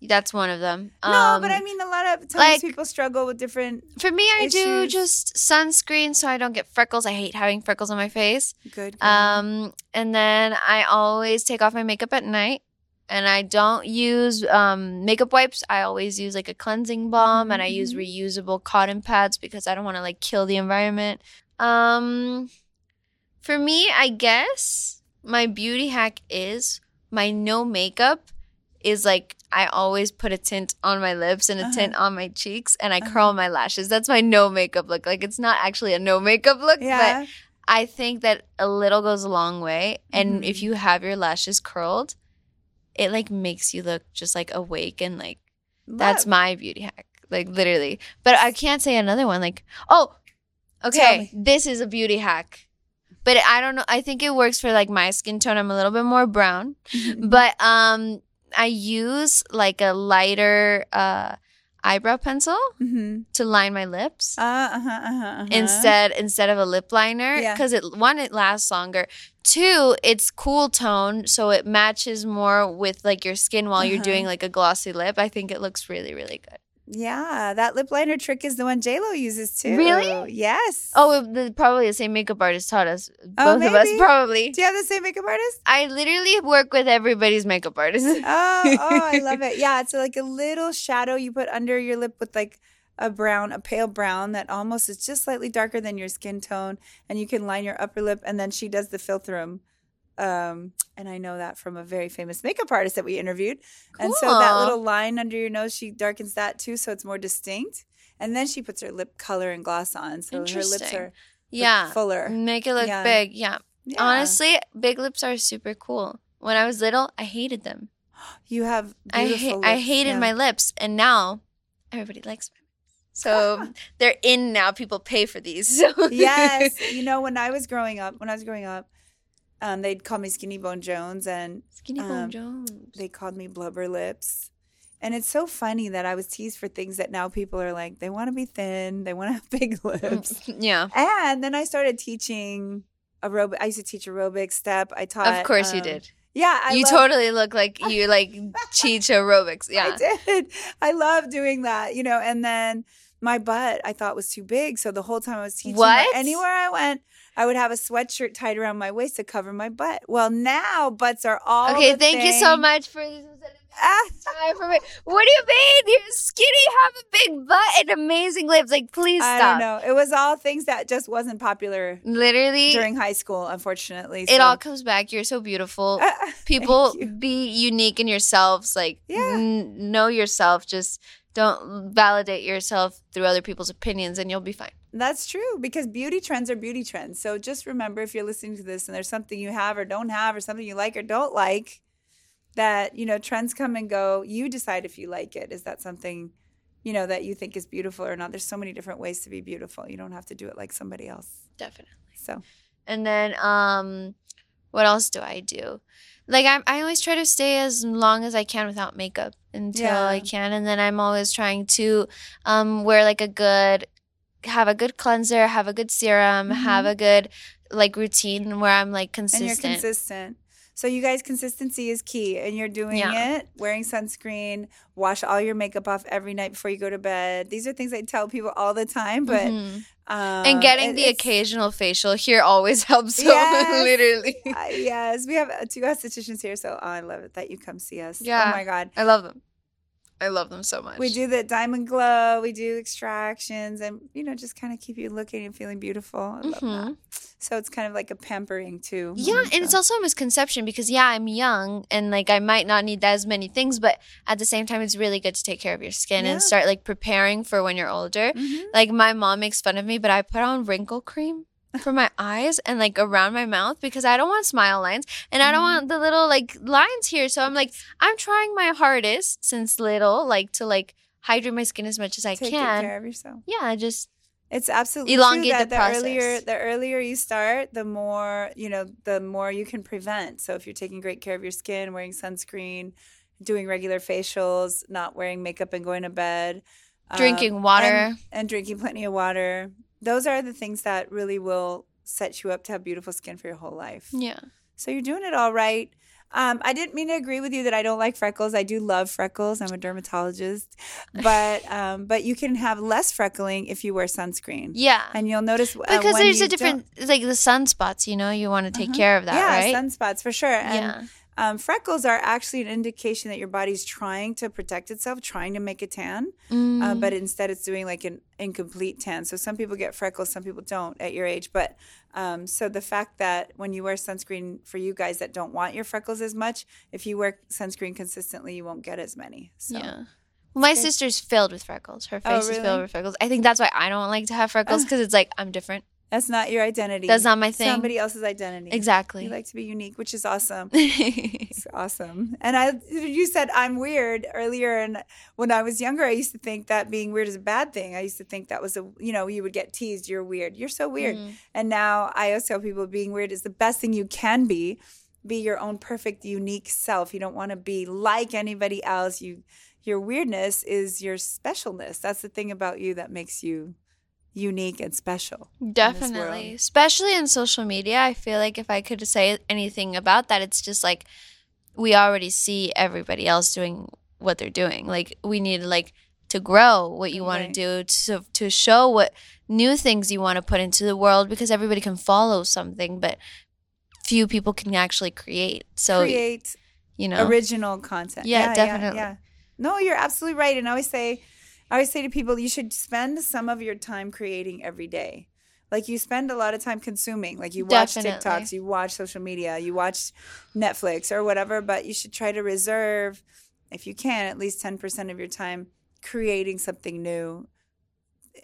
That's one of them. No, um, but I mean, a lot of times like, people struggle with different. For me, I issues. do just sunscreen so I don't get freckles. I hate having freckles on my face. Good. Girl. Um, and then I always take off my makeup at night. And I don't use um, makeup wipes. I always use like a cleansing balm, mm-hmm. and I use reusable cotton pads because I don't want to like kill the environment. Um, for me, I guess my beauty hack is my no makeup is like I always put a tint on my lips and a uh-huh. tint on my cheeks, and I uh-huh. curl my lashes. That's my no makeup look. Like, it's not actually a no makeup look, yeah. but I think that a little goes a long way. And mm-hmm. if you have your lashes curled, it like makes you look just like awake and like Love. That's my beauty hack. Like, literally. But I can't say another one. Like, oh, okay, this is a beauty hack. But I don't know. I think it works for like my skin tone. I'm a little bit more brown. Mm-hmm. But um, I use like a lighter uh, eyebrow pencil mm-hmm. to line my lips uh, uh-huh, uh-huh, uh-huh. instead instead of a lip liner. Because yeah. it one, it lasts longer. Two, it's cool tone, so it matches more with like your skin while uh-huh. you're doing like a glossy lip. I think it looks really, really good. Yeah, that lip liner trick is the one J-Lo uses too. Really? Yes. Oh, the, probably the same makeup artist taught us. Both oh, maybe. of us, probably. Do you have the same makeup artist? I literally work with everybody's makeup artist. oh, oh, I love it. Yeah, it's like a little shadow you put under your lip with like a brown, a pale brown that almost is just slightly darker than your skin tone. And you can line your upper lip. And then she does the filtrum. Um, and I know that from a very famous makeup artist that we interviewed. Cool. And so that little line under your nose, she darkens that too, so it's more distinct. And then she puts her lip color and gloss on, so her lips are yeah. fuller. Make it look yeah. big, yeah. yeah. Honestly, big lips are super cool. When I was little, I hated them. You have beautiful I ha- lips. I hated yeah. my lips, and now everybody likes my lips. So they're in now. People pay for these. So. Yes. You know, when I was growing up, when I was growing up, Um, they'd call me Skinny Bone Jones, and Skinny Bone um, Jones. They called me Blubber Lips, and it's so funny that I was teased for things that now people are like, they want to be thin, they want to have big lips. Yeah. And then I started teaching aerobic. I used to teach aerobic step. I taught. Of course, um, you did. Yeah, I you love- totally look like you like teach aerobics. Yeah, I did. I love doing that, you know. And then my butt, I thought was too big, so the whole time I was teaching, what? Anywhere I went, I would have a sweatshirt tied around my waist to cover my butt. Well, now butts are all okay. Thank thing. you so much for this. Time for me. What do you mean? You're skinny, have a big butt, and amazing lips. Like, please stop. I don't know. It was all things that just wasn't popular. Literally during high school, unfortunately. So. It all comes back. You're so beautiful. Uh, People, be unique in yourselves. Like, yeah. n- know yourself. Just don't validate yourself through other people's opinions, and you'll be fine. That's true, because beauty trends are beauty trends. So just remember, if you're listening to this and there's something you have or don't have or something you like or don't like, that, you know, trends come and go. You decide if you like it. Is that something, you know, that you think is beautiful or not? There's so many different ways to be beautiful. You don't have to do it like somebody else. Definitely. So. And then um, what else do I do? Like, I I always try to stay as long as I can without makeup until yeah. I can. And then I'm always trying to um, wear like a good... have a good cleanser, have a good serum, mm-hmm. have a good like routine where I'm like consistent. And you're consistent. So you guys, consistency is key, and you're doing yeah. it, wearing sunscreen, wash all your makeup off every night before you go to bed. These are things I tell people all the time, but mm-hmm. um, and getting it, the occasional facial here always helps. So yes, literally. Uh, yes, we have two estheticians here, so oh, I love it that you come see us. Yeah. Oh my God. I love them. I love them so much. We do the Diamond Glow. We do extractions and, you know, just kind of keep you looking and feeling beautiful. I love mm-hmm. that. So it's kind of like a pampering too. Yeah. And it's also a misconception because, yeah, I'm young and like I might not need as many things. But at the same time, it's really good to take care of your skin yeah. and start like preparing for when you're older. Mm-hmm. Like my mom makes fun of me, but I put on wrinkle cream for my eyes and like around my mouth because I don't want smile lines and I don't want the little like lines here. So I'm like, I'm trying my hardest since little, like to like hydrate my skin as much as I Take can. Take care of yourself. Yeah, just it's absolutely elongate that the, the process. Earlier, the earlier you start, the more you know, the more you can prevent. So if you're taking great care of your skin, wearing sunscreen, doing regular facials, not wearing makeup, and going to bed, drinking um, water, and, and drinking plenty of water. Those are the things that really will set you up to have beautiful skin for your whole life. Yeah. So you're doing it all right. Um, I didn't mean to agree with you that I don't like freckles. I do love freckles. I'm a dermatologist. But um, but you can have less freckling if you wear sunscreen. Yeah. And you'll notice uh, because there's a different – like the sunspots, you know, you want to take uh-huh. care of that, yeah, right? Yeah, sunspots for sure. And, yeah. Um, freckles are actually an indication that your body's trying to protect itself, trying to make a tan, mm. uh, but instead it's doing like an incomplete tan. So some people get freckles, some people don't at your age. But um, so the fact that when you wear sunscreen, for you guys that don't want your freckles as much, if you wear sunscreen consistently, you won't get as many. So. Yeah. My okay. sister's filled with freckles. Her face oh, really? is filled with freckles. I think that's why I don't like to have freckles, because it's like I'm different. That's not your identity. That's not my thing. Somebody else's identity. Exactly. You like to be unique, which is awesome. It's awesome. And I, you said I'm weird earlier, and when I was younger, I used to think that being weird is a bad thing. I used to think that was a, you know, you would get teased. You're weird. You're so weird. Mm-hmm. And now I always tell people being weird is the best thing you can be. Be your own perfect, unique self. You don't want to be like anybody else. You, your weirdness is your specialness. That's the thing about you that makes you unique and special. Definitely. Especially in social media. I feel like if I could say anything about that, it's just like we already see everybody else doing what they're doing. Like we need like to grow what you want right. to do, to to show what new things you want to put into the world, because everybody can follow something, but few people can actually create. So create, you know, original content. Yeah, yeah definitely. Yeah, yeah. No, you're absolutely right. And I always say I always say to people, you should spend some of your time creating every day. Like, you spend a lot of time consuming. Like, you watch Definitely. TikToks, you watch social media, you watch Netflix or whatever, but you should try to reserve, if you can, at least ten percent of your time creating something new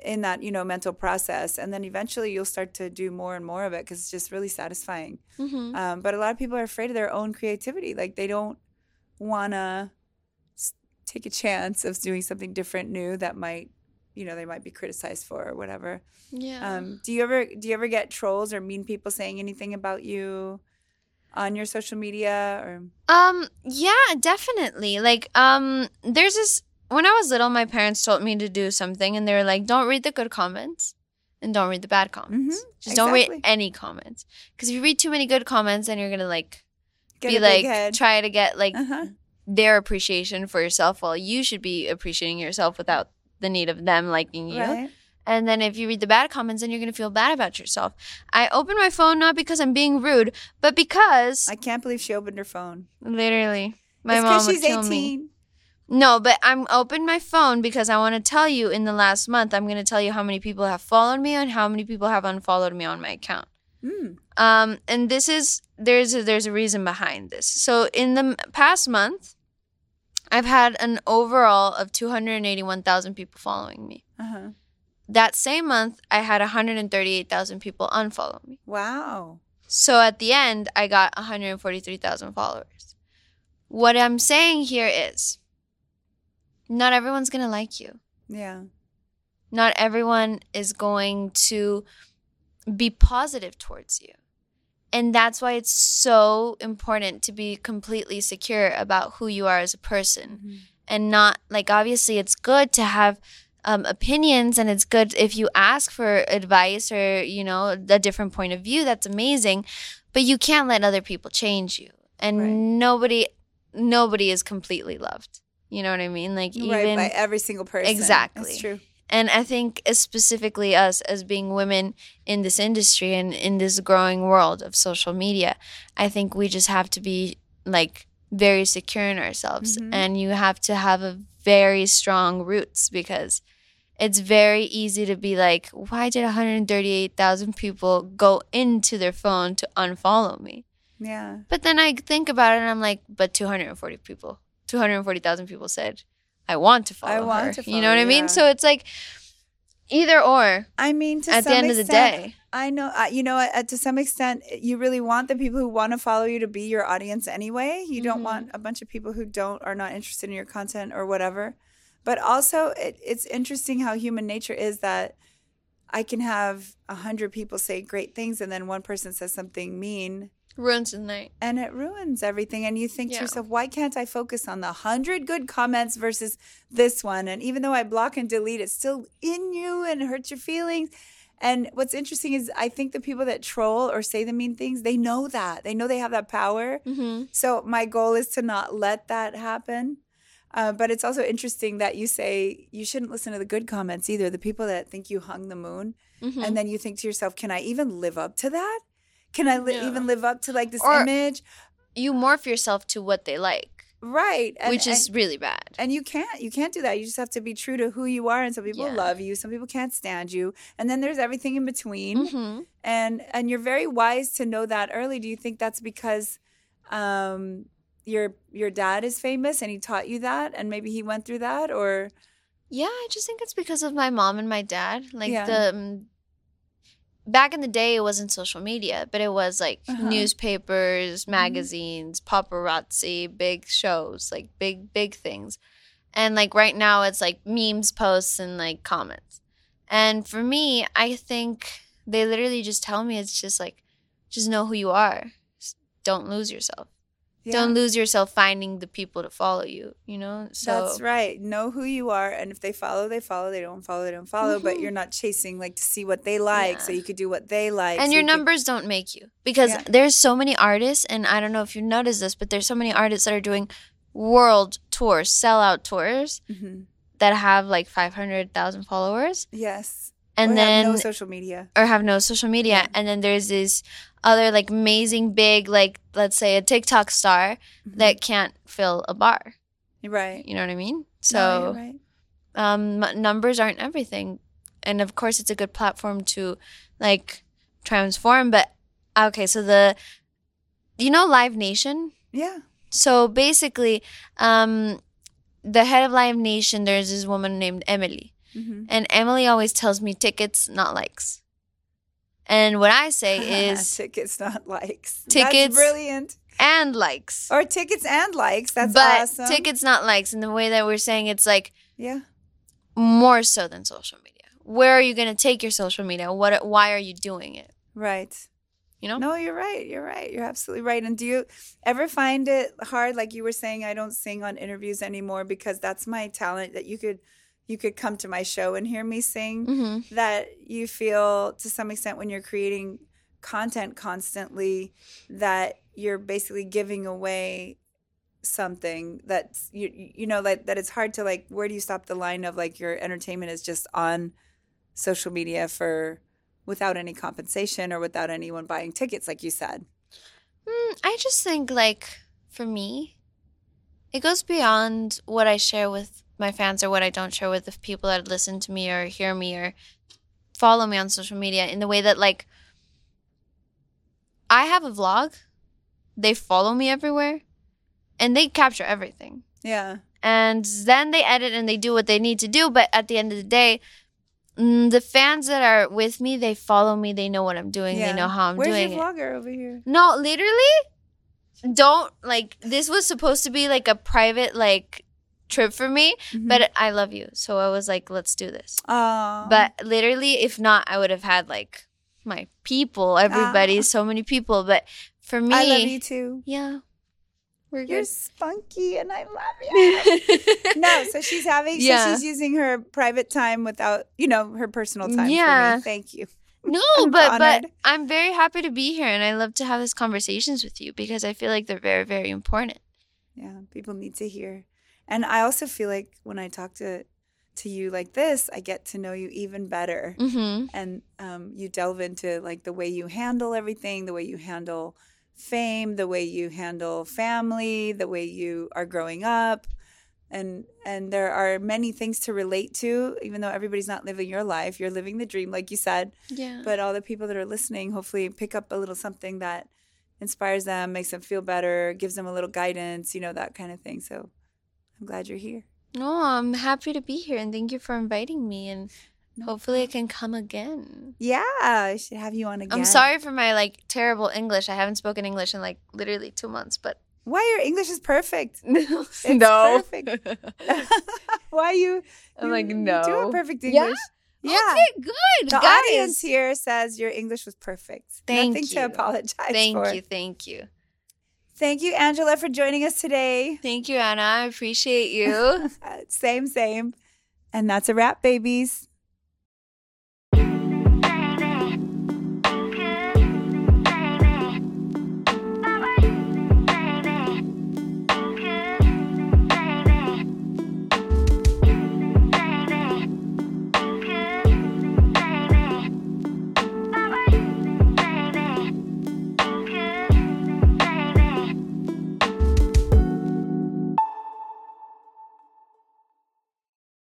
in that, you know, mental process. And then eventually you'll start to do more and more of it, because it's just really satisfying. Mm-hmm. Um, but a lot of people are afraid of their own creativity. Like, they don't want to take a chance of doing something different, new, that might, you know, they might be criticized for or whatever. Yeah. Um, do you ever do you ever get trolls or mean people saying anything about you on your social media? Or um, yeah, definitely. Like, um, there's this. When I was little, my parents told me to do something, and they were like, "Don't read the good comments, and don't read the bad comments. Mm-hmm. Just exactly. don't read any comments, because if you read too many good comments, then you're gonna like get be like head. try to get like." Uh-huh. their appreciation for yourself, while you should be appreciating yourself without the need of them liking you. Right. And then if you read the bad comments, then you're going to feel bad about yourself. I opened my phone not because I'm being rude, but because... I can't believe she opened her phone. Literally. My it's mom would kill eighteen. Me. No, but I'm opened my phone because I want to tell you, in the last month, I'm going to tell you how many people have followed me and how many people have unfollowed me on my account. Mm. Um, and this is, there's a, there's a reason behind this. So in the past month, I've had an overall of two hundred eighty-one thousand people following me. Uh-huh. That same month, I had one hundred thirty-eight thousand people unfollow me. Wow. So at the end, I got one hundred forty-three thousand followers. What I'm saying here is, not everyone's going to like you. Yeah. Not everyone is going to be positive towards you. And that's why it's so important to be completely secure about who you are as a person. Mm-hmm. And not, like, obviously it's good to have um, opinions, and it's good if you ask for advice or, you know, a different point of view. That's amazing. But you can't let other people change you. And right. nobody nobody is completely loved. You know what I mean? Like, even right, by every single person. Exactly. That's true. And I think specifically us as being women in this industry and in this growing world of social media, I think we just have to be like very secure in ourselves. Mm-hmm. And you have to have a very strong roots, because it's very easy to be like, why did one hundred thirty-eight thousand people go into their phone to unfollow me? Yeah. But then I think about it and I'm like, but two hundred forty people, two hundred forty thousand people said, I want to follow I want her. To follow, you know what yeah. I mean? So it's like either or. I mean, to at some the end extent, of the day, I know uh, you know. Uh, to some extent, you really want the people who want to follow you to be your audience anyway. You mm-hmm. don't want a bunch of people who don't are not interested in your content or whatever. But also, it, it's interesting how human nature is that I can have a hundred people say great things, and then one person says something mean. Ruins the night. And it ruins everything. And you think yeah. to yourself, why can't I focus on the hundred good comments versus this one? And even though I block and delete, it's still in you and hurts your feelings. And what's interesting is I think the people that troll or say the mean things, they know that. They know they have that power. Mm-hmm. So my goal is to not let that happen. Uh, but it's also interesting that you say you shouldn't listen to the good comments either, the people that think you hung the moon. Mm-hmm. And then you think to yourself, can I even live up to that? Can I li- yeah. even live up to, like, this or, image? you morph yourself to what they like. Right. And, which is and, really bad. And you can't. You can't do that. You just have to be true to who you are. And some people yeah. love you. Some people can't stand you. And then there's everything in between. Mm-hmm. And and you're very wise to know that early. Do you think that's because um, your your dad is famous and he taught you that? And maybe he went through that? Or yeah, I just think it's because of my mom and my dad. Like yeah. the... Um, back in the day, it wasn't social media, but it was like uh-huh. newspapers, magazines, paparazzi, big shows, like big, big things. And like right now, it's like memes, posts, and like comments. And for me, I think they literally just tell me it's just like, just know who you are. Just don't lose yourself. Yeah. Don't lose yourself finding the people to follow you, you know? So that's right. Know who you are. And if they follow, they follow. They don't follow, they don't follow. Mm-hmm. But you're not chasing, like, to see what they like. Yeah. So you could do what they like. And so your you numbers could... don't make you. Because yeah. there's so many artists, and I don't know if you noticed this, but there's so many artists that are doing world tours, sellout tours, mm-hmm. that have, like, five hundred thousand followers. Yes. And or then have no social media. Or have no social media. Yeah. And then there's this other, like, amazing big, like, let's say a TikTok star mm-hmm. that can't fill a bar. Right. You know what I mean? So no, you're right. um, numbers aren't everything. And, of course, it's a good platform to, like, transform. But, okay, so the, you know Live Nation? Yeah. So, basically, um, the head of Live Nation, there's this woman named Emily. Mm-hmm. And Emily always tells me tickets, not likes. And what I say is... tickets, not likes. Tickets. That's brilliant. And likes. Or tickets and likes. That's but awesome. But tickets, not likes. And the way that we're saying it's like... yeah. More so than social media. Where are you going to take your social media? What? Why are you doing it? Right. You know? No, you're right. You're right. You're absolutely right. And do you ever find it hard? Like you were saying, I don't sing on interviews anymore because that's my talent that you could... you could come to my show and hear me sing, mm-hmm. that you feel to some extent when you're creating content constantly that you're basically giving away something that's, you you know, like that it's hard to like, where do you stop the line of like your entertainment is just on social media for without any compensation or without anyone buying tickets, like you said? Mm, I just think like for me, it goes beyond what I share with my fans are what I don't share with the people that listen to me or hear me or follow me on social media in the way that, like, I have a vlog. They follow me everywhere. And they capture everything. Yeah. And then they edit and they do what they need to do. But at the end of the day, the fans that are with me, they follow me. They know what I'm doing. Yeah. They know how I'm Where's doing it. Where's your vlogger over here? No, literally, don't, like, this was supposed to be, like, a private, like, trip for me, mm-hmm. but I love you, so I was like, let's do this. Aww. But literally, if not, I would have had like my people, everybody, ah. so many people. But for me, I love you too. Yeah, we're you're good. Spunky, and I love you. No, so she's having, yeah. so she's using her private time without, you know, her personal time. Yeah, for me. Thank you. No, I'm but honored. but I'm very happy to be here, and I love to have these conversations with you because I feel like they're very, very important. Yeah, people need to hear. And I also feel like when I talk to to you like this, I get to know you even better. Mm-hmm. And um, you delve into, like, the way you handle everything, the way you handle fame, the way you handle family, the way you are growing up. And and there are many things to relate to, even though everybody's not living your life. You're living the dream, like you said. Yeah. But all the people that are listening hopefully pick up a little something that inspires them, makes them feel better, gives them a little guidance, you know, that kind of thing. So... I'm glad you're here. No, I'm happy to be here, and thank you for inviting me. And no hopefully, problem. I can come again. Yeah, I should have you on again. I'm sorry for my like terrible English. I haven't spoken English in like literally two months. But why your English is perfect? No, it's no. perfect. Why you? I'm you, like no. You do a perfect English. Yeah, yeah. Okay, good. The guys. Audience here says your English was perfect. Thank Nothing you. Nothing to apologize thank for. Thank you. Thank you. Thank you, Angela, for joining us today. Thank you, Anna. I appreciate you. Same, same. And that's a wrap, babies.